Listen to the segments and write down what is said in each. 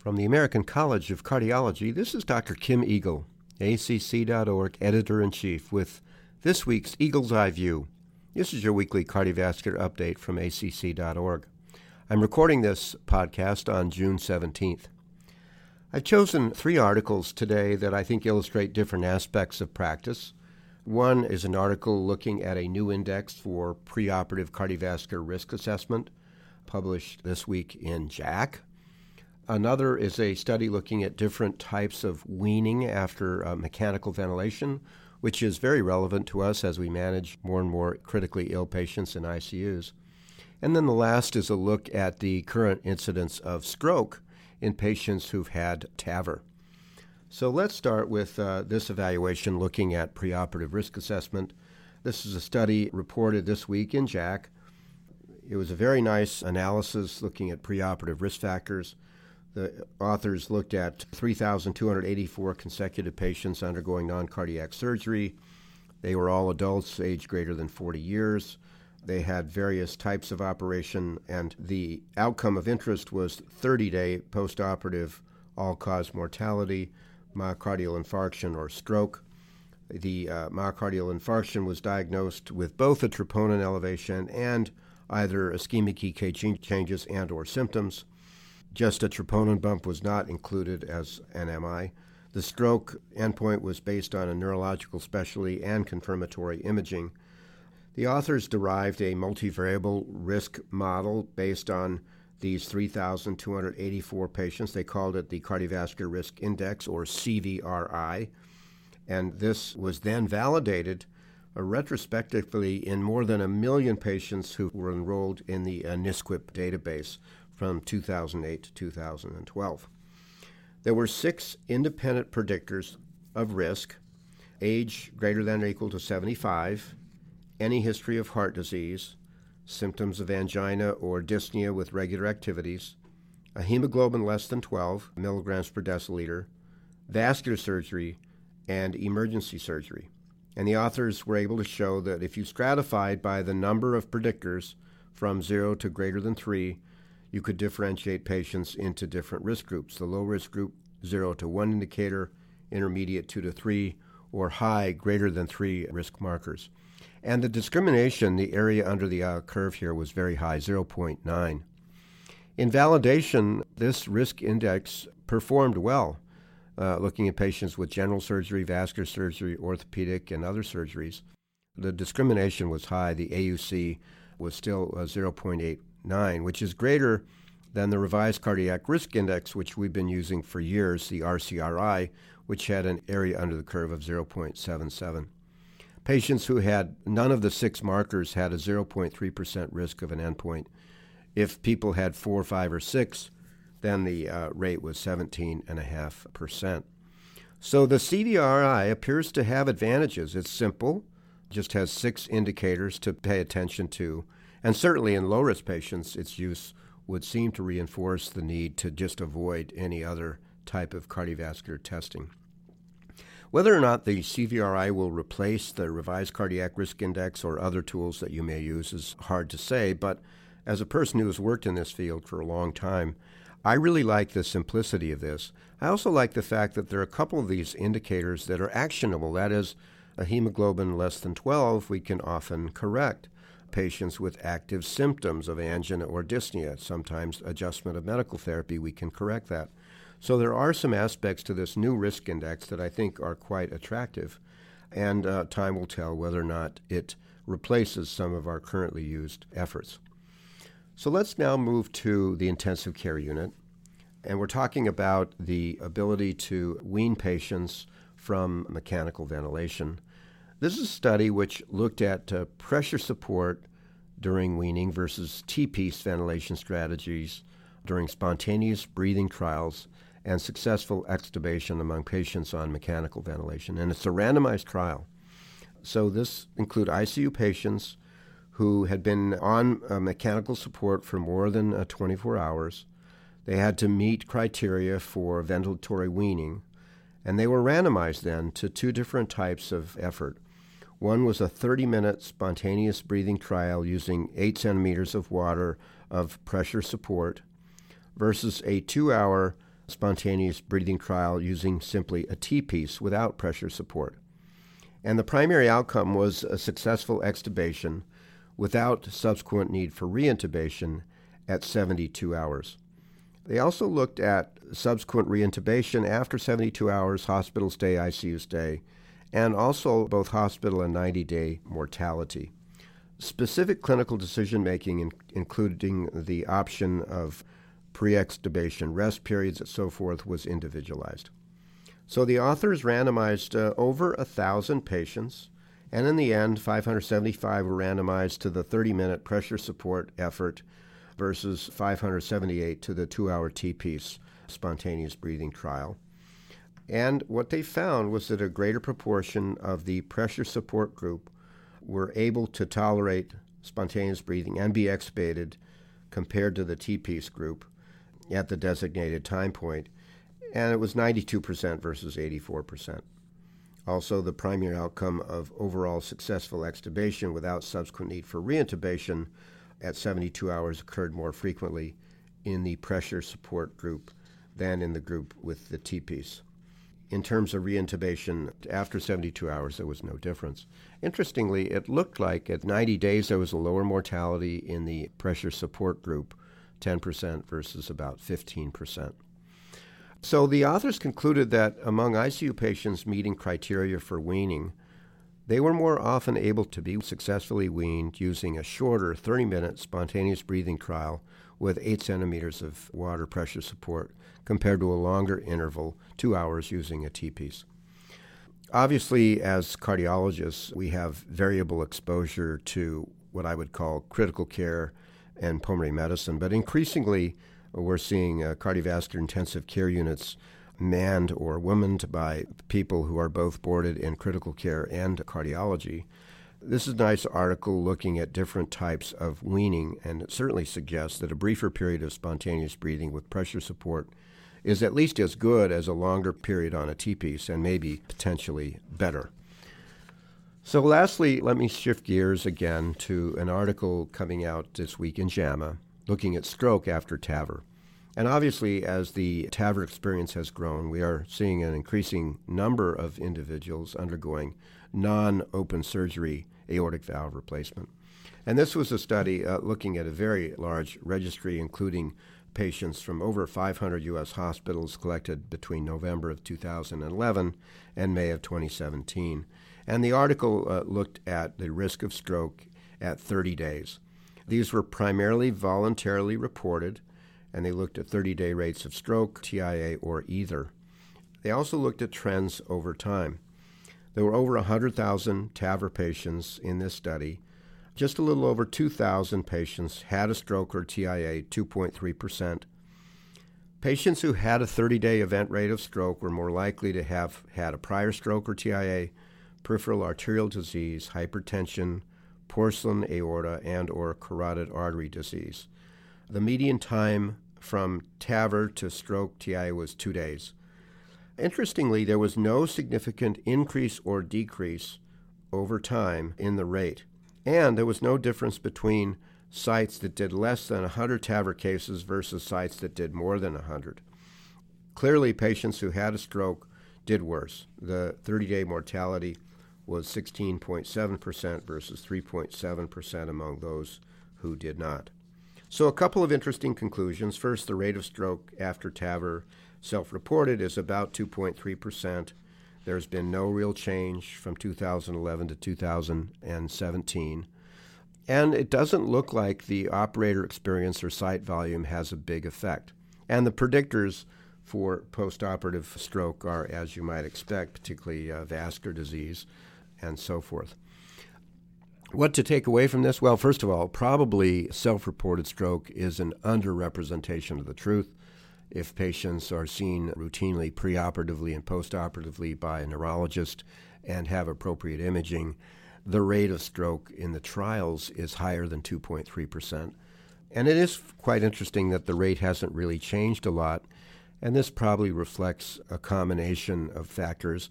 From the American College of Cardiology, this is Dr. Kim Eagle, ACC.org Editor-in-Chief, with this week's Eagle's Eye View. This is your weekly cardiovascular update from ACC.org. I'm recording this podcast on June 17th. I've chosen three articles today that I think illustrate different aspects of practice. One is an article looking at a new index for preoperative cardiovascular risk assessment, published this week in JACC. Another is a study looking at different types of weaning after mechanical ventilation, which is very relevant to us as we manage more and more critically ill patients in ICUs. And then the last is a look at the current incidence of stroke in patients who've had TAVR. So let's start with this evaluation looking at preoperative risk assessment. This is a study reported this week in JACC. It was a very nice analysis looking at preoperative risk factors. The authors looked at 3,284 consecutive patients undergoing non-cardiac surgery. They were all adults, age greater than 40 years. They had various types of operation, and the outcome of interest was 30-day postoperative all-cause mortality, myocardial infarction or stroke. The myocardial infarction was diagnosed with both a troponin elevation and either ischemic EKG changes and or symptoms. Just a troponin bump was not included as an MI. The stroke endpoint was based on a neurological specialty and confirmatory imaging. The authors derived a multivariable risk model based on these 3,284 patients. They called it the Cardiovascular Risk Index, or CVRI, and this was then validated retrospectively in more than 1 million patients who were enrolled in the NISQIP database from 2008 to 2012. There were 6 independent predictors of risk: age greater than or equal to 75, any history of heart disease, symptoms of angina or dyspnea with regular activities, a hemoglobin less than 12 milligrams per deciliter, vascular surgery, and emergency surgery. And the authors were able to show that if you stratified by the number of predictors from 0 to greater than 3, you could differentiate patients into different risk groups. The low risk group, 0 to 1 indicator, intermediate 2 to 3, or high greater than 3 risk markers. And the discrimination, the area under the curve here, was very high, 0.9. In validation, this risk index performed well, looking at patients with general surgery, vascular surgery, orthopedic, and other surgeries. The discrimination was high. The AUC was still 0.89, which is greater than the revised cardiac risk index, which we've been using for years, the RCRI, which had an area under the curve of 0.77. Patients who had none of the 6 markers had a 0.3% risk of an endpoint. If people had 4, 5, or 6, then the rate was 17.5%. So the CVRI appears to have advantages. It's simple, just has 6 indicators to pay attention to. And certainly in low-risk patients, its use would seem to reinforce the need to just avoid any other type of cardiovascular testing. Whether or not the CVRI will replace the revised cardiac risk index or other tools that you may use is hard to say, but as a person who has worked in this field for a long time, I really like the simplicity of this. I also like the fact that there are a couple of these indicators that are actionable. That is, a hemoglobin less than 12 we can often correct. Patients with active symptoms of angina or dyspnea, sometimes adjustment of medical therapy, we can correct that. So there are some aspects to this new risk index that I think are quite attractive, and time will tell whether or not it replaces some of our currently used efforts. So let's now move to the intensive care unit, and we're talking about the ability to wean patients from mechanical ventilation. This is a study which looked at pressure support during weaning versus T-piece ventilation strategies during spontaneous breathing trials and successful extubation among patients on mechanical ventilation. And it's a randomized trial. So this includes ICU patients who had been on mechanical support for more than 24 hours. They had to meet criteria for ventilatory weaning, and they were randomized then to 2 different types of effort. One was a 30-minute spontaneous breathing trial using 8 centimeters of water of pressure support versus a 2-hour spontaneous breathing trial using simply a T-piece without pressure support. And the primary outcome was a successful extubation without subsequent need for reintubation at 72 hours. They also looked at subsequent reintubation after 72 hours, hospital stay, ICU stay, and also both hospital and 90-day mortality. Specific clinical decision-making, including the option of pre-extubation rest periods and so forth, was individualized. So the authors randomized over 1,000 patients, and in the end, 575 were randomized to the 30-minute pressure support effort versus 578 to the 2-hour T-piece spontaneous breathing trial. And what they found was that a greater proportion of the pressure support group were able to tolerate spontaneous breathing and be extubated compared to the T-piece group at the designated time point, and it was 92% versus 84%. Also, the primary outcome of overall successful extubation without subsequent need for reintubation at 72 hours occurred more frequently in the pressure support group than in the group with the T-piece. In terms of reintubation, after 72 hours, there was no difference. Interestingly, it looked like at 90 days, there was a lower mortality in the pressure support group, 10% versus about 15%. So the authors concluded that among ICU patients meeting criteria for weaning, they were more often able to be successfully weaned using a shorter 30-minute spontaneous breathing trial with 8 centimeters of water pressure support compared to a longer interval, 2 hours, using a T-piece. Obviously, as cardiologists, we have variable exposure to what I would call critical care and pulmonary medicine, but increasingly we're seeing cardiovascular intensive care units manned or womaned by people who are both boarded in critical care and cardiology. This is a nice article looking at different types of weaning, and it certainly suggests that a briefer period of spontaneous breathing with pressure support is at least as good as a longer period on a T-piece, and maybe potentially better. So lastly, let me shift gears again to an article coming out this week in JAMA looking at stroke after TAVR. And obviously, as the TAVR experience has grown, we are seeing an increasing number of individuals undergoing non-open surgery aortic valve replacement. And this was a study looking at a very large registry, including patients from over 500 U.S. hospitals collected between November of 2011 and May of 2017. And the article looked at the risk of stroke at 30 days. These were primarily voluntarily reported, and they looked at 30-day rates of stroke, TIA, or either. They also looked at trends over time. There were over 100,000 TAVR patients in this study. Just a little over 2,000 patients had a stroke or TIA, 2.3%. Patients who had a 30-day event rate of stroke were more likely to have had a prior stroke or TIA, peripheral arterial disease, hypertension, porcelain aorta, and/or carotid artery disease. The median time from TAVR to stroke TIA was 2 days. Interestingly, there was no significant increase or decrease over time in the rate, and there was no difference between sites that did less than 100 TAVR cases versus sites that did more than 100. Clearly, patients who had a stroke did worse. The 30-day mortality was 16.7% versus 3.7% among those who did not. So a couple of interesting conclusions. First, the rate of stroke after TAVR self-reported is about 2.3%. There's been no real change from 2011 to 2017. And it doesn't look like the operator experience or site volume has a big effect. And the predictors for postoperative stroke are, as you might expect, particularly vascular disease and so forth. What to take away from this? Well, first of all, probably self-reported stroke is an underrepresentation of the truth. If patients are seen routinely preoperatively and postoperatively by a neurologist and have appropriate imaging, the rate of stroke in the trials is higher than 2.3%. And it is quite interesting that the rate hasn't really changed a lot, and this probably reflects a combination of factors.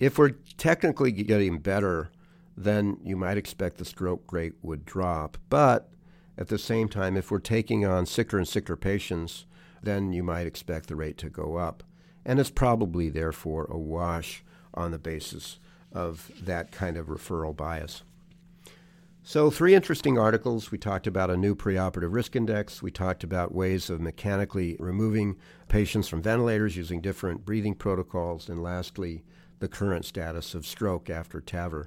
If we're technically getting better, then you might expect the stroke rate would drop. But at the same time, if we're taking on sicker and sicker patients then you might expect the rate to go up. And it's probably, therefore, a wash on the basis of that kind of referral bias. So 3 interesting articles. We talked about a new preoperative risk index. We talked about ways of mechanically removing patients from ventilators using different breathing protocols. And lastly, the current status of stroke after TAVR.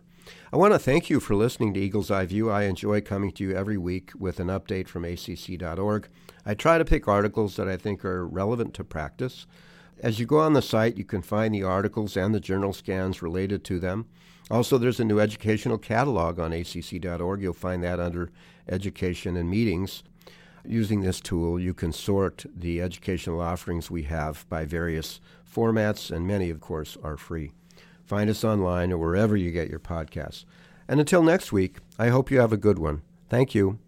I want to thank you for listening to Eagle's Eye View. I enjoy coming to you every week with an update from ACC.org. I try to pick articles that I think are relevant to practice. As you go on the site, you can find the articles and the journal scans related to them. Also, there's a new educational catalog on ACC.org. You'll find that under Education and Meetings. Using this tool, you can sort the educational offerings we have by various formats, and many, of course, are free. Find us online or wherever you get your podcasts. And until next week, I hope you have a good one. Thank you.